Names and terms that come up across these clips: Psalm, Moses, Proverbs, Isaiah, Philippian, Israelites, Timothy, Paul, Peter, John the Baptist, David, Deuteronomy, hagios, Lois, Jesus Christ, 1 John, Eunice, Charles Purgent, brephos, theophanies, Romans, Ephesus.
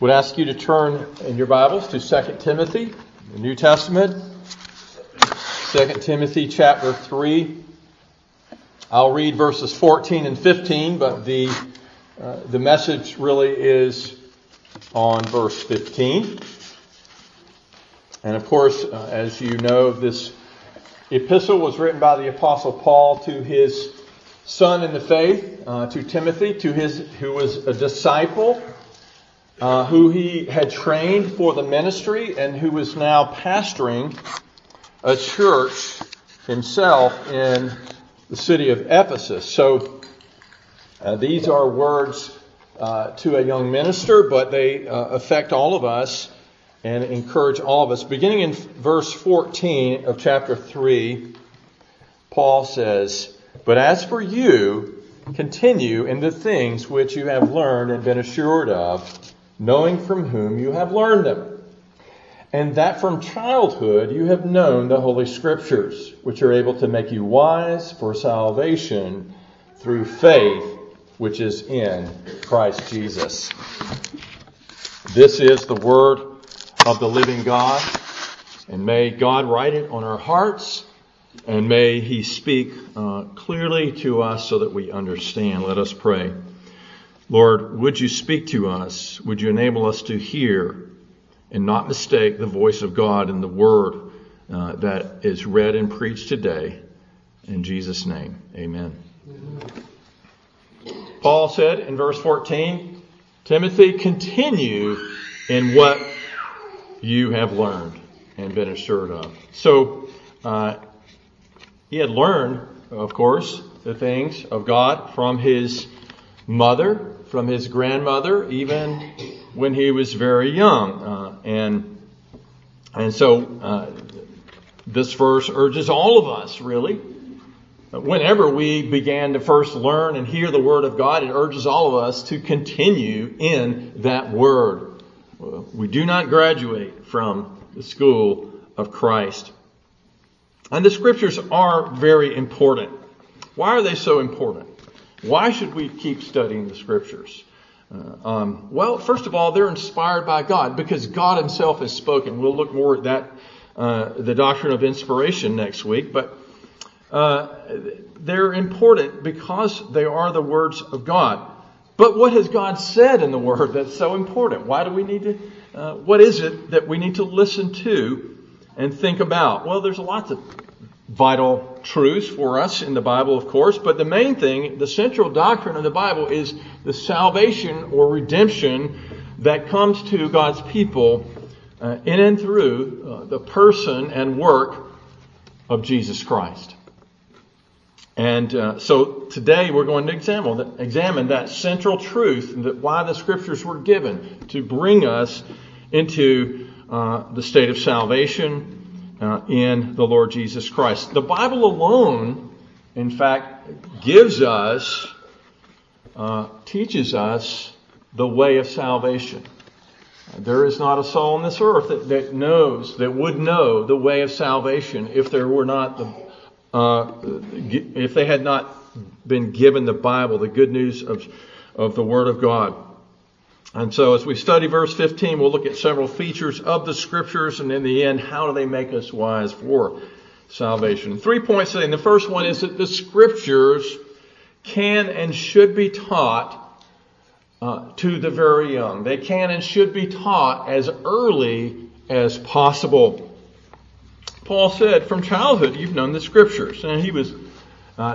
I would ask you to turn in your Bibles to 2 Timothy, the New Testament, 2 Timothy chapter 3. I'll read verses 14 and 15, but the message really is on verse 15. And of course, as you know, this epistle was written by the Apostle Paul to his son in the faith, to Timothy, who was a disciple, who he had trained for the ministry and who was now pastoring a church himself in the city of Ephesus. So these are words to a young minister, but they affect all of us and encourage all of us. Beginning in verse 14 of chapter 3, Paul says, "But as for you, continue in the things which you have learned and been assured of, knowing from whom you have learned them, and that from childhood you have known the Holy Scriptures, which are able to make you wise for salvation through faith, which is in Christ Jesus." This is the word of the living God, and may God write it on our hearts, and may He speak clearly to us so that we understand. Let us pray. Lord, would you speak to us? Would you enable us to hear and not mistake the voice of God in the word that is read and preached today? In Jesus' name, amen. Paul said in verse 14, "Timothy, continue in what you have learned and been assured of." So he had learned, of course, the things of God from his mother, from his grandmother, even when he was very young. And so this verse urges all of us, really. Whenever we began to first learn and hear the Word of God, it urges all of us to continue in that Word. We do not graduate from the school of Christ. And the Scriptures are very important. Why are they so important? Why should we keep studying the Scriptures? Well, first of all, they're inspired by God because God Himself has spoken. We'll look more at that, the doctrine of inspiration next week. But they're important because they are the words of God. But what has God said in the Word that's so important? Why do we need to? What is it that we need to listen to and think about? Well, there's lots of vital truths for us in the Bible, of course, but the main thing, the central doctrine of the Bible, is the salvation or redemption that comes to God's people in and through the person and work of Jesus Christ. And so today we're going to examine that central truth, that why the Scriptures were given to bring us into the state of salvation in the Lord Jesus Christ. The Bible alone, in fact, gives us, teaches us the way of salvation. There is not a soul on this earth that would know the way of salvation if there were not if they had not been given the Bible, the good news of the Word of God. And so as we study verse 15, we'll look at several features of the Scriptures, and in the end, how do they make us wise for salvation? 3 points today. And the first one is that the Scriptures can and should be taught to the very young. They can and should be taught as early as possible. Paul said, from childhood, you've known the Scriptures. And he was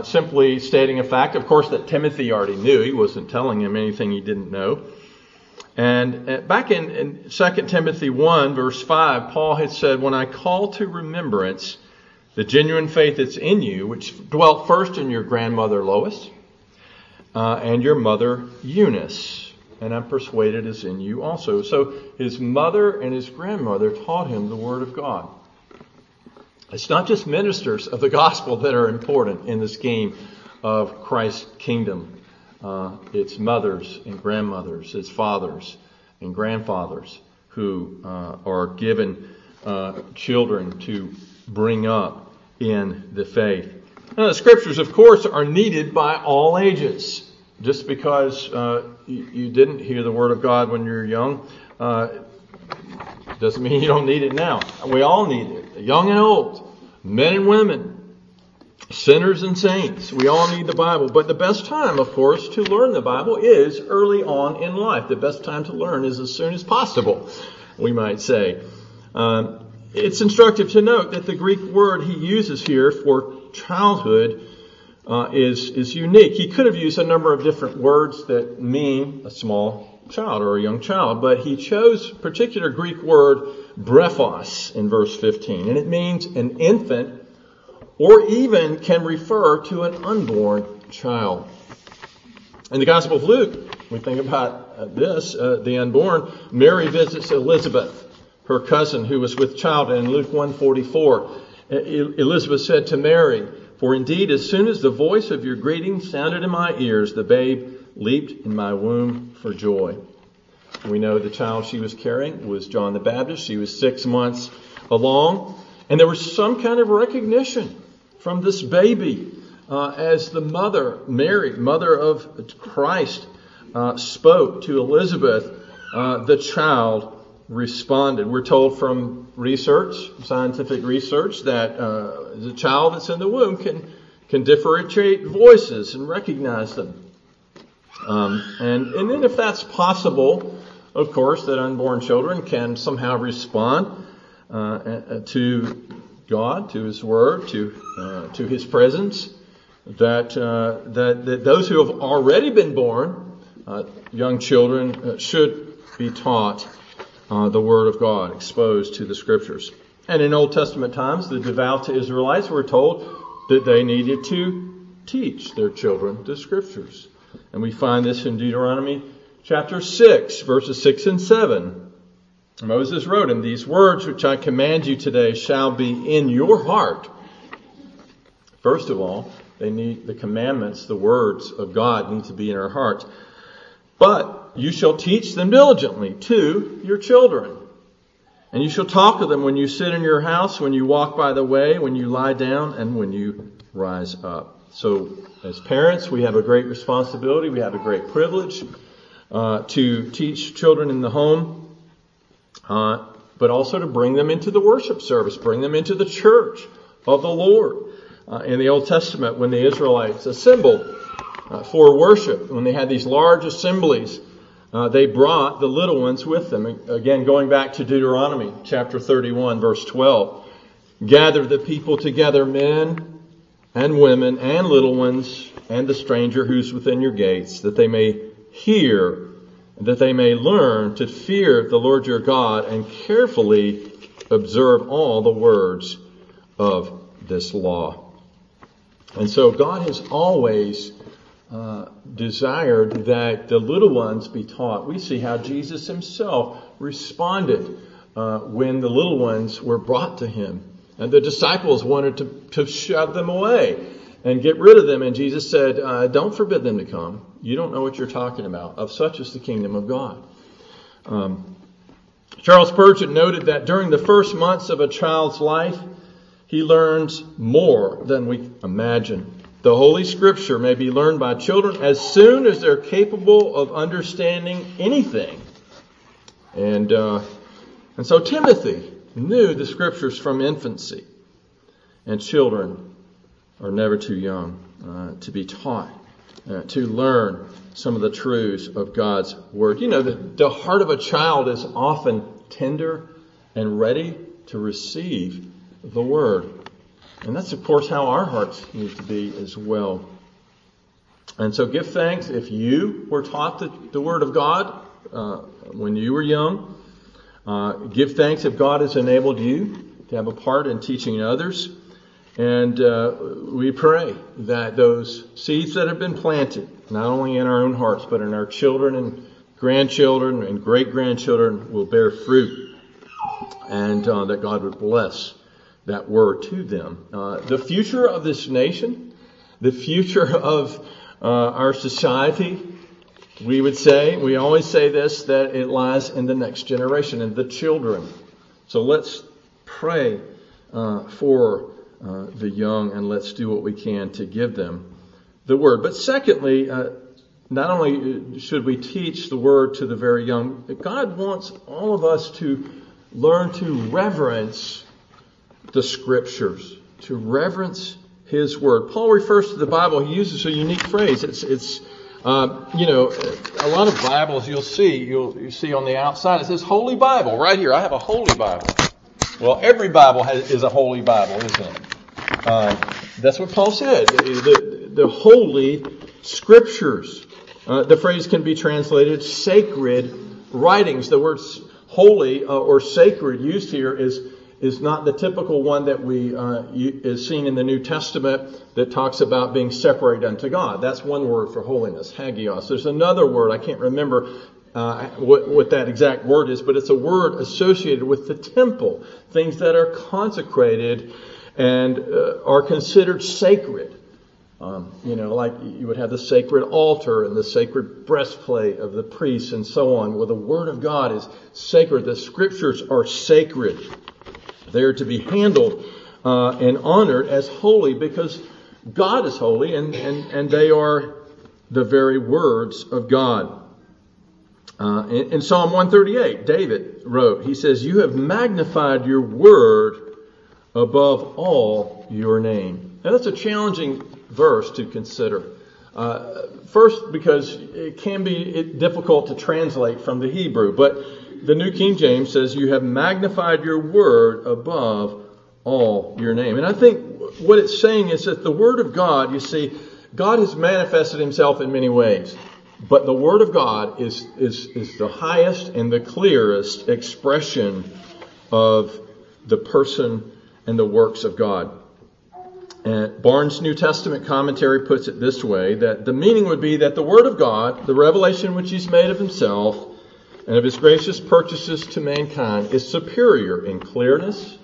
simply stating a fact, of course, that Timothy already knew. He wasn't telling him anything he didn't know. And back in 2 Timothy 1, verse 5, Paul had said, "When I call to remembrance the genuine faith that's in you, which dwelt first in your grandmother Lois and your mother Eunice, and I'm persuaded is in you also." So his mother and his grandmother taught him the Word of God. It's not just ministers of the gospel that are important in the scheme of Christ's kingdom. It's mothers and grandmothers, it's fathers and grandfathers who are given children to bring up in the faith. Now, the Scriptures, of course, are needed by all ages. Just because you didn't hear the Word of God when you were young doesn't mean you don't need it now. We all need it, young and old, men and women, sinners and saints. We all need the Bible. But the best time, of course, to learn the Bible is early on in life. The best time to learn is as soon as possible, we might say. It's instructive to note that the Greek word he uses here for childhood is unique. He could have used a number of different words that mean a small child or a young child, but he chose a particular Greek word, brephos, in verse 15, and it means an infant or even can refer to an unborn child. In the Gospel of Luke, we think about this, the unborn, Mary visits Elizabeth, her cousin who was with child, and in Luke 1:44, Elizabeth said to Mary, "For indeed, as soon as the voice of your greeting sounded in my ears, the babe leaped in my womb for joy." We know the child she was carrying was John the Baptist. She was 6 months along. And there was some kind of recognition from this baby as the mother, Mary, mother of Christ, spoke to Elizabeth. The child responded. We're told from research, scientific research, that the child that's in the womb can differentiate voices and recognize them. And then if that's possible, of course, that unborn children can somehow respond to God, to His Word, to His presence, that those who have already been born, young children, should be taught the Word of God, exposed to the Scriptures. And in Old Testament times, the devout Israelites were told that they needed to teach their children the Scriptures. And we find this in Deuteronomy chapter 6, verses 6 and 7. Moses wrote, "And these words which I command you today shall be in your heart." First of all, they need the commandments, the words of God need to be in our hearts. "But you shall teach them diligently to your children. And you shall talk of them when you sit in your house, when you walk by the way, when you lie down, and when you rise up." So as parents, we have a great responsibility. We have a great privilege to teach children in the home, but also to bring them into the worship service, bring them into the church of the Lord. In the Old Testament, when the Israelites assembled for worship, when they had these large assemblies, they brought the little ones with them. Again, going back to Deuteronomy chapter 31, verse 12. "Gather the people together, men and women and little ones and the stranger who's within your gates, that they may hear, that they may learn to fear the Lord your God and carefully observe all the words of this law." And so God has always desired that the little ones be taught. We see how Jesus himself responded when the little ones were brought to him. And the disciples wanted to shove them away and get rid of them. And Jesus said, "Don't forbid them to come. You don't know what you're talking about. Of such is the kingdom of God." Charles Purgent noted that during the first months of a child's life, he learns more than we imagine. The Holy Scripture may be learned by children as soon as they're capable of understanding anything. And so Timothy knew the Scriptures from infancy. And children are never too young to be taught, to learn some of the truths of God's Word. You know, the heart of a child is often tender and ready to receive the Word. And that's, of course, how our hearts need to be as well. And so give thanks if you were taught the Word of God when you were young. Give thanks if God has enabled you to have a part in teaching others. And we pray that those seeds that have been planted, not only in our own hearts, but in our children and grandchildren and great-grandchildren, will bear fruit. And that God would bless that word to them. The future of this nation, the future of our society, we would say, we always say this, that it lies in the next generation and the children. So let's pray for the young, and let's do what we can to give them the word. But secondly, Not only should we teach the word to the very young, but God wants all of us to learn to reverence the Scriptures, to reverence His word. Paul refers to the Bible. He uses a unique phrase. It's a lot of Bibles you'll see on the outside. It says Holy Bible right here. I have a Holy Bible. Well, every Bible is a Holy Bible, isn't it? That's what Paul said. The Holy Scriptures. The phrase can be translated sacred writings. The word holy or sacred used here is not the typical one that is seen in the New Testament that talks about being separated unto God. That's one word for holiness, hagios. There's another word, I can't remember what that exact word is, but it's a word associated with the temple, things that are consecrated and are considered sacred. Like you would have the sacred altar and the sacred breastplate of the priests and so on. Well, the Word of God is sacred. The Scriptures are sacred. They are to be handled and honored as holy because God is holy and they are the very words of God. In Psalm 138, David wrote, he says, "You have magnified your word above all your name." Now that's a challenging verse to consider. First, because it can be difficult to translate from the Hebrew, but the New King James says, "You have magnified your word above all your name." And I think what it's saying is that the Word of God, you see, God has manifested Himself in many ways. But the Word of God is the highest and the clearest expression of the person and the works of God. And Barnes' New Testament commentary puts it this way, that the meaning would be that the Word of God, the revelation which He's made of Himself, and of His gracious purchases to mankind, is superior in clearness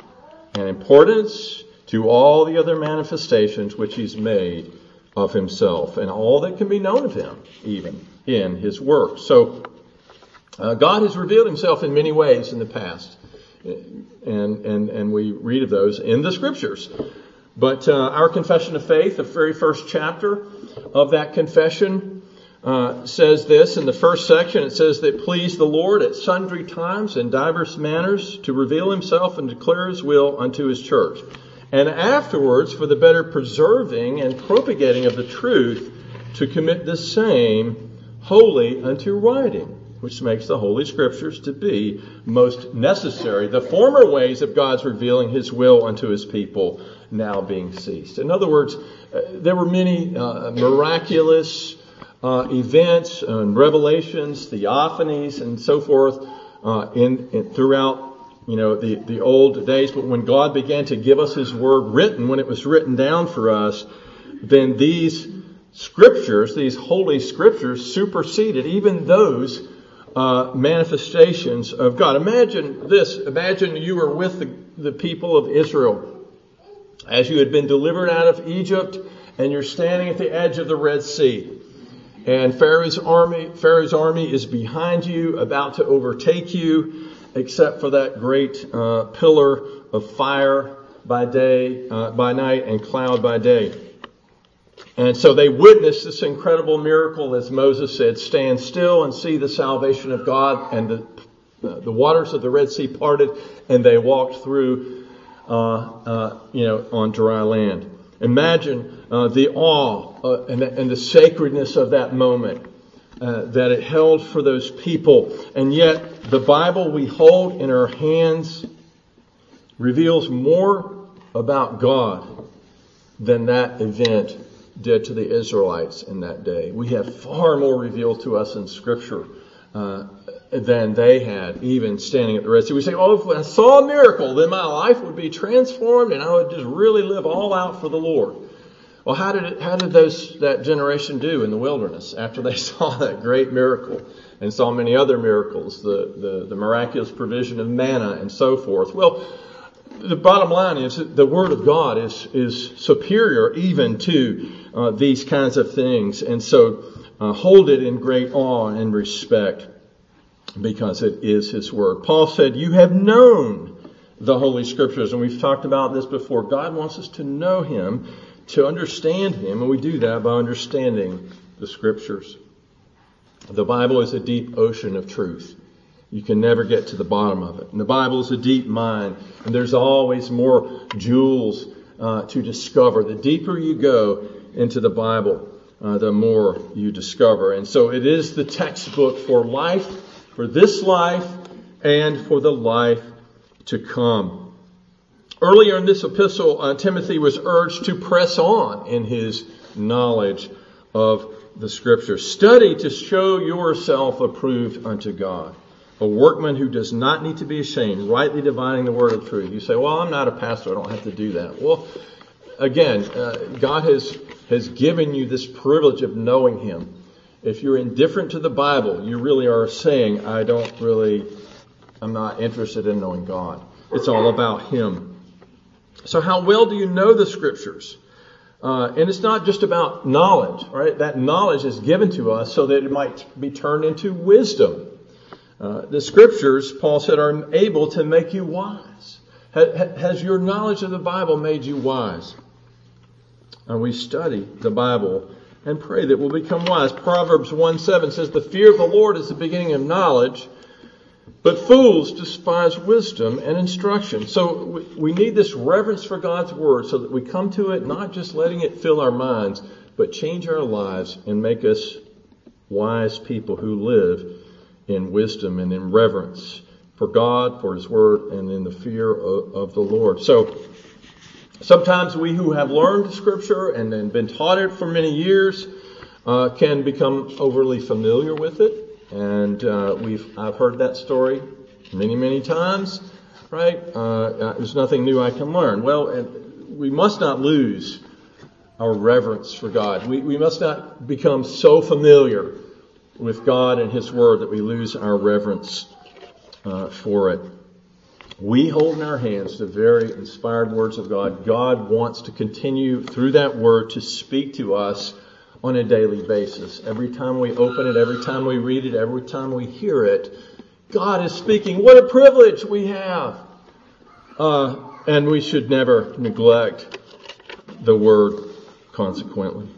and importance to all the other manifestations which He's made of Himself and all that can be known of Him, even in His work. So God has revealed Himself in many ways in the past, and we read of those in the Scriptures. But our confession of faith, the very first chapter of that confession, says this in the first section. It says that pleased the Lord at sundry times and divers manners to reveal Himself and declare His will unto His church, and afterwards for the better preserving and propagating of the truth to commit the same wholly unto writing, which makes the Holy Scriptures to be most necessary, the former ways of God's revealing His will unto His people now being ceased. In other words, there were many miraculous events and revelations, theophanies, and so forth, throughout the old days. But when God began to give us His word written, when it was written down for us, then these Scriptures, these Holy Scriptures, superseded even those manifestations of God. Imagine this. Imagine you were with the people of Israel as you had been delivered out of Egypt, and you're standing at the edge of the Red Sea. And Pharaoh's army is behind you, about to overtake you, except for that great pillar of fire by night and cloud by day. And so they witness this incredible miracle, as Moses said, "Stand still and see the salvation of God." And the waters of the Red Sea parted, and they walked through, on dry land. Imagine the awe and the sacredness of that moment that it held for those people. And yet the Bible we hold in our hands reveals more about God than that event did to the Israelites in that day. We have far more revealed to us in Scripture than they had, even standing at the Red Sea. We say, if I saw a miracle, then my life would be transformed and I would just really live all out for the Lord. Well, how did that generation do in the wilderness after they saw that great miracle and saw many other miracles, the miraculous provision of manna and so forth? Well, the bottom line is that the Word of God is superior even to these kinds of things. And so hold it in great awe and respect, because it is His Word. Paul said, "You have known the Holy Scriptures." And we've talked about this before. God wants us to know Him, to understand Him, and we do that by understanding the Scriptures. The Bible is a deep ocean of truth. You can never get to the bottom of it. And the Bible is a deep mine. And there's always more jewels to discover. The deeper you go into the Bible, the more you discover. And so it is the textbook for life, for this life, and for the life to come. Earlier in this epistle, Timothy was urged to press on in his knowledge of the Scripture. Study to show yourself approved unto God, a workman who does not need to be ashamed, rightly dividing the word of truth. You say, well, I'm not a pastor, I don't have to do that. Well, again, God has given you this privilege of knowing Him. If you're indifferent to the Bible, you really are saying, I'm not interested in knowing God. It's all about Him. So how well do you know the Scriptures? And it's not just about knowledge, right? That knowledge is given to us so that it might be turned into wisdom. The Scriptures, Paul said, are able to make you wise. Has your knowledge of the Bible made you wise? And we study the Bible and pray that we'll become wise. Proverbs 1:7 says, the fear of the Lord is the beginning of knowledge, but fools despise wisdom and instruction. So we need this reverence for God's Word so that we come to it not just letting it fill our minds, but change our lives and make us wise people who live in wisdom and in reverence for God, for His Word, and in the fear of the Lord. So sometimes we who have learned Scripture and then been taught it for many years can become overly familiar with it. And I've heard that story many, many times, right? There's nothing new I can learn. Well, and we must not lose our reverence for God. We must not become so familiar with God and His Word that we lose our reverence for it. We hold in our hands the very inspired words of God. God wants to continue through that Word to speak to us on a daily basis. Every time we open it, every time we read it, every time we hear it, God is speaking. What a privilege we have! And we should never neglect the Word consequently.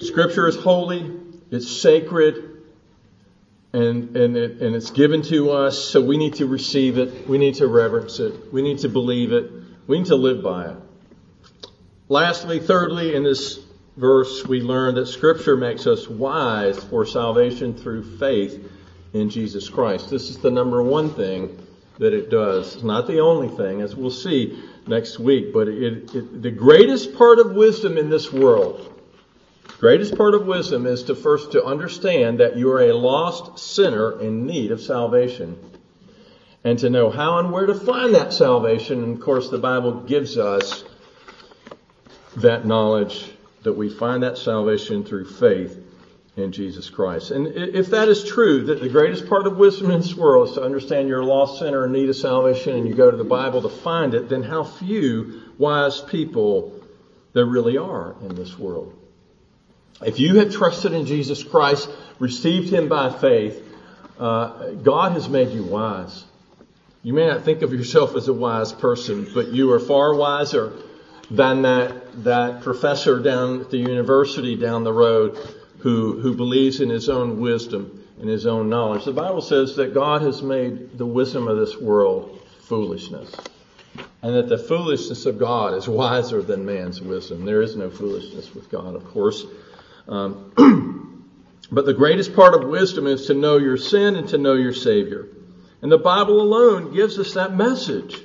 Scripture is holy, it's sacred, and it's given to us, so we need to receive it, we need to reverence it, we need to believe it, we need to live by it. Lastly, thirdly, in this verse, we learn that Scripture makes us wise for salvation through faith in Jesus Christ. This is the number one thing that it does. It's not the only thing, as we'll see next week, but the greatest part of wisdom in this world, greatest part of wisdom is to first to understand that you are a lost sinner in need of salvation and to know how and where to find that salvation. And, of course, the Bible gives us that knowledge that we find that salvation through faith in Jesus Christ. And if that is true, that the greatest part of wisdom in this world is to understand you're a lost sinner in need of salvation and you go to the Bible to find it, then how few wise people there really are in this world. If you have trusted in Jesus Christ, received Him by faith, God has made you wise. You may not think of yourself as a wise person, but you are far wiser than that professor down at the university down the road who believes in his own wisdom and his own knowledge. The Bible says that God has made the wisdom of this world foolishness, and that the foolishness of God is wiser than man's wisdom. There is no foolishness with God, of course. But the greatest part of wisdom is to know your sin and to know your Savior. And the Bible alone gives us that message.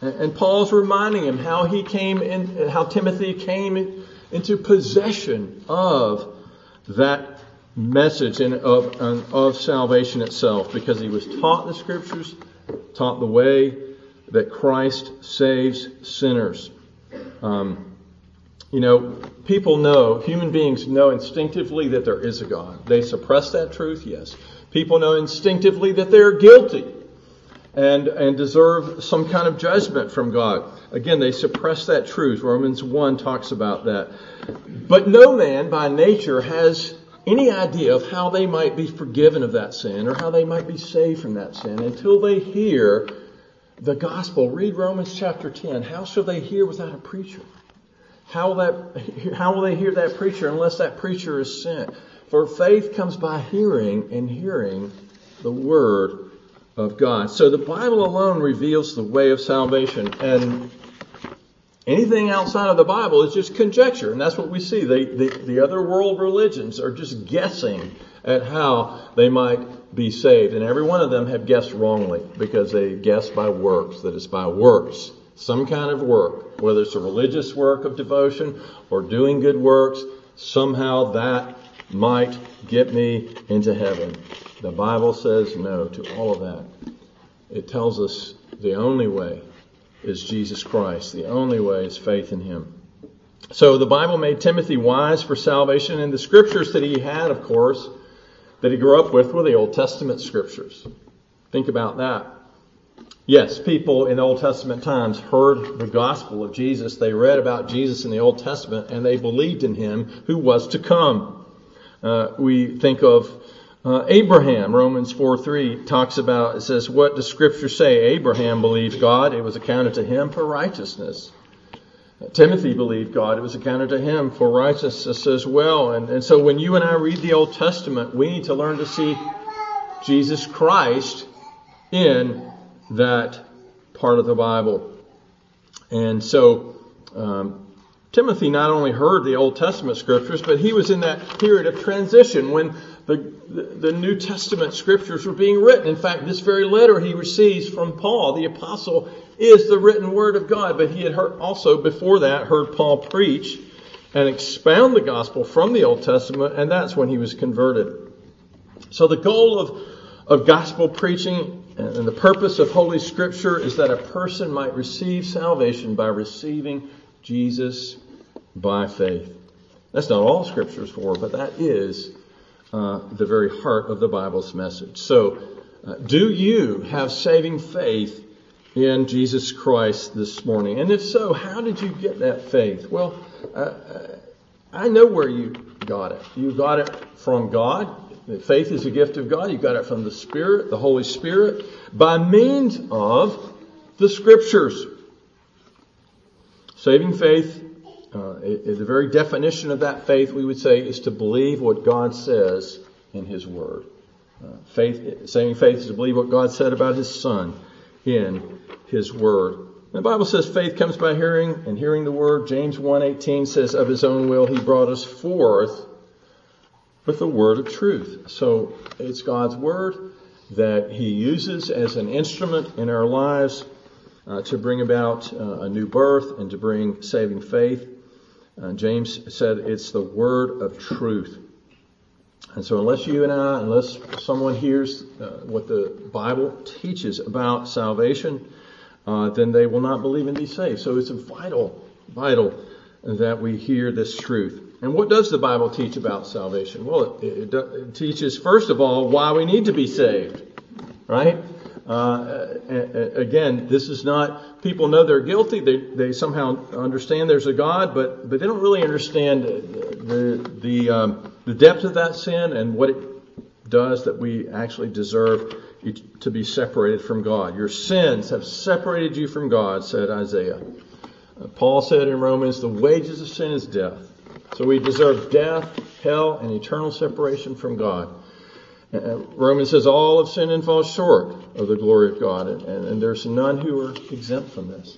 And Paul's reminding him how he came in, how Timothy came into possession of that message and of salvation itself, because he was taught the Scriptures, taught the way that Christ saves sinners. People know, human beings know instinctively that there is a God. They suppress that truth, yes. People know instinctively that they're guilty and deserve some kind of judgment from God. Again, they suppress that truth. Romans 1 talks about that. But no man by nature has any idea of how they might be forgiven of that sin or how they might be saved from that sin until they hear the gospel. Read Romans chapter 10. How shall they hear without a preacher? How will they hear that preacher unless that preacher is sent? For faith comes by hearing, and hearing the word of God. So the Bible alone reveals the way of salvation. And anything outside of the Bible is just conjecture. And that's what we see. The other world religions are just guessing at how they might be saved. And every one of them have guessed wrongly because they guess by works, that it's by works. Some kind of work, whether it's a religious work of devotion or doing good works, somehow that might get me into heaven. The Bible says no to all of that. It tells us the only way is Jesus Christ. The only way is faith in him. So the Bible made Timothy wise for salvation, and the scriptures that he had, of course, that he grew up with were the Old Testament scriptures. Think about that. Yes, people in Old Testament times heard the gospel of Jesus. They read about Jesus in the Old Testament, and they believed in him who was to come. We think of Abraham. Romans 4:3 talks about, it says, what does Scripture say? Abraham believed God. It was accounted to him for righteousness. Timothy believed God. It was accounted to him for righteousness as well. And so when you and I read the Old Testament, we need to learn to see Jesus Christ in that part of the Bible. And so Timothy not only heard the Old Testament scriptures, but he was in that period of transition when the New Testament scriptures were being written. In fact, this very letter he receives from Paul, the apostle, is the written word of God. But he had heard, also before that, heard Paul preach and expound the gospel from the Old Testament, and that's when he was converted. So the goal of gospel preaching and the purpose of Holy Scripture is that a person might receive salvation by receiving Jesus by faith. That's not all Scripture's for, but that is the very heart of the Bible's message. So, do you have saving faith in Jesus Christ this morning? And if so, how did you get that faith? Well, I know where you got it. You got it from God. Faith is a gift of God. You got it from the Spirit, the Holy Spirit, by means of the Scriptures. Saving faith, the very definition of that faith, we would say, is to believe what God says in His Word. Saving faith is to believe what God said about His Son in His Word. And the Bible says faith comes by hearing, and hearing the Word. James 1:18 says, of His own will He brought us forth with the word of truth. So it's God's word that he uses as an instrument in our lives to bring about a new birth and to bring saving faith. James said it's the word of truth. And so unless you and I, unless someone hears what the Bible teaches about salvation, then they will not believe and be saved. So it's vital that we hear this truth. And what does the Bible teach about salvation? Well, it teaches, first of all, why we need to be saved, right? Again, this is not, people know they're guilty. They somehow understand there's a God, but they don't really understand the depth of that sin and what it does that we actually deserve to be separated from God. Your sins have separated you from God, said Isaiah. Paul said in Romans, the wages of sin is death. So we deserve death, hell, and eternal separation from God. Romans says all have sinned and fall short of the glory of God, and there's none who are exempt from this.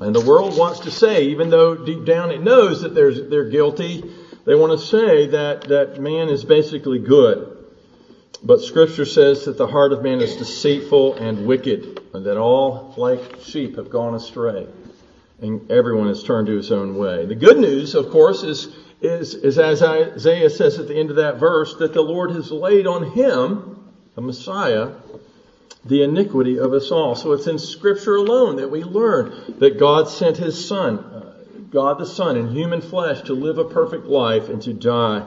And the world wants to say, even though deep down it knows that they're guilty, they want to say that man is basically good. But Scripture says that the heart of man is deceitful and wicked, and that all like sheep have gone astray. And everyone has turned to his own way. The good news, of course, is as Isaiah says at the end of that verse, that the Lord has laid on him, the Messiah, the iniquity of us all. So it's in Scripture alone that we learn that God sent his Son, God the Son, in human flesh to live a perfect life and to die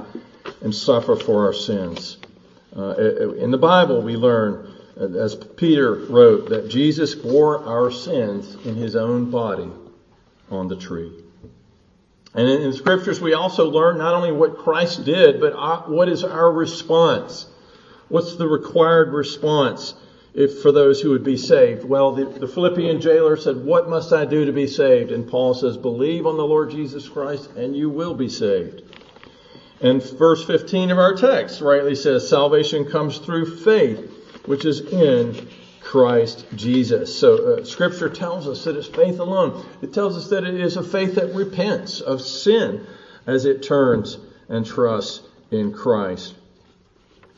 and suffer for our sins. In the Bible, we learn, as Peter wrote, that Jesus bore our sins in his own body on the tree. And in the Scriptures we also learn not only what Christ did, but what is our response. What's the required response if for those who would be saved. Well, the Philippian jailer said, "What must I do to be saved?" And Paul says, "Believe on the Lord Jesus Christ and you will be saved." And verse 15 of our text rightly says, salvation comes through faith, which is in Christ Jesus. So Scripture tells us that it's faith alone. It tells us that it is a faith that repents of sin as it turns and trusts in Christ.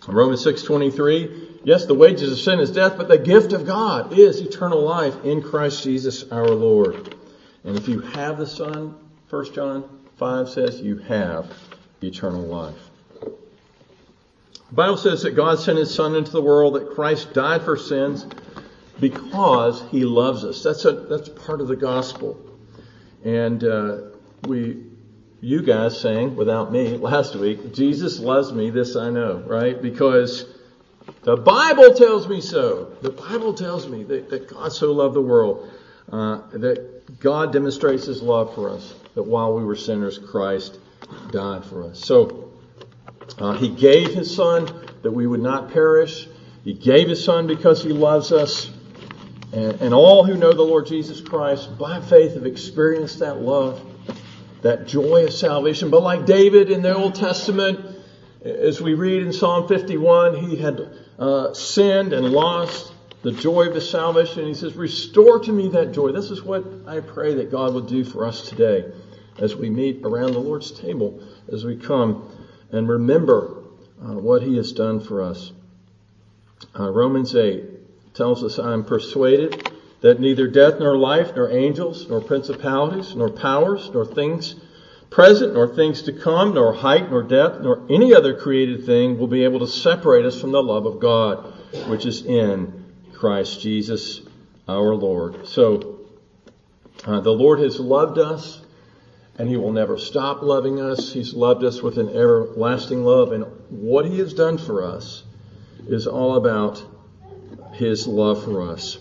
In Romans 6:23, yes, the wages of sin is death, but the gift of God is eternal life in Christ Jesus our Lord. And if you have the Son, 1 John 5 says, you have eternal life. The Bible says that God sent His Son into the world, that Christ died for sins because He loves us. That's part of the gospel. And you guys sang without me last week, "Jesus loves me, this I know," right? Because the Bible tells me so. The Bible tells me that God so loved the world, that God demonstrates His love for us, that while we were sinners, Christ died for us. So He gave His Son that we would not perish. He gave His Son because He loves us. And all who know the Lord Jesus Christ by faith have experienced that love, that joy of salvation. But like David in the Old Testament, as we read in Psalm 51, he had sinned and lost the joy of his salvation. He says, "Restore to me that joy." This is what I pray that God will do for us today as we meet around the Lord's table, as we come and remember what He has done for us. Romans 8 tells us, "I am persuaded that neither death nor life nor angels nor principalities nor powers nor things present nor things to come nor height nor depth nor any other created thing will be able to separate us from the love of God, which is in Christ Jesus our Lord." So the Lord has loved us, and He will never stop loving us. He's loved us with an everlasting love. And what He has done for us is all about His love for us.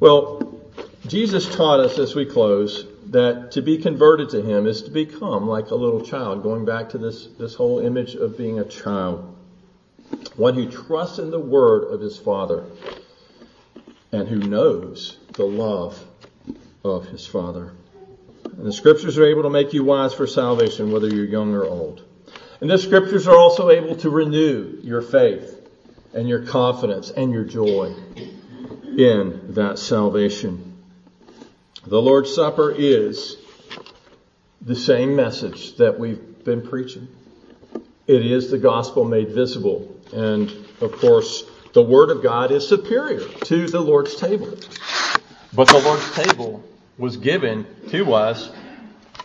Well, Jesus taught us, as we close, that to be converted to Him is to become like a little child, going back to this whole image of being a child, one who trusts in the word of his Father and who knows the love of his Father. And the Scriptures are able to make you wise for salvation, whether you're young or old. And the Scriptures are also able to renew your faith and your confidence and your joy in that salvation. The Lord's Supper is the same message that we've been preaching. It is the gospel made visible. And, of course, the Word of God is superior to the Lord's table. But the Lord's table was given to us,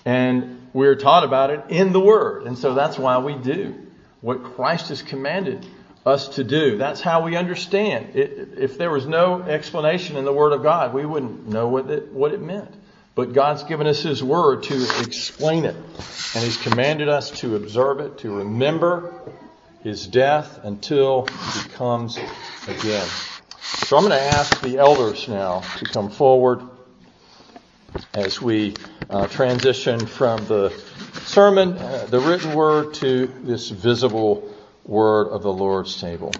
and we're taught about it in the Word. And so that's why we do what Christ has commanded us to do. That's how we understand it. If there was no explanation in the Word of God, we wouldn't know what it meant. But God's given us His Word to explain it, and He's commanded us to observe it, to remember His death until He comes again. So I'm going to ask the elders now to come forward as we transition from the sermon, the written Word, to this visible Word of the Lord's table.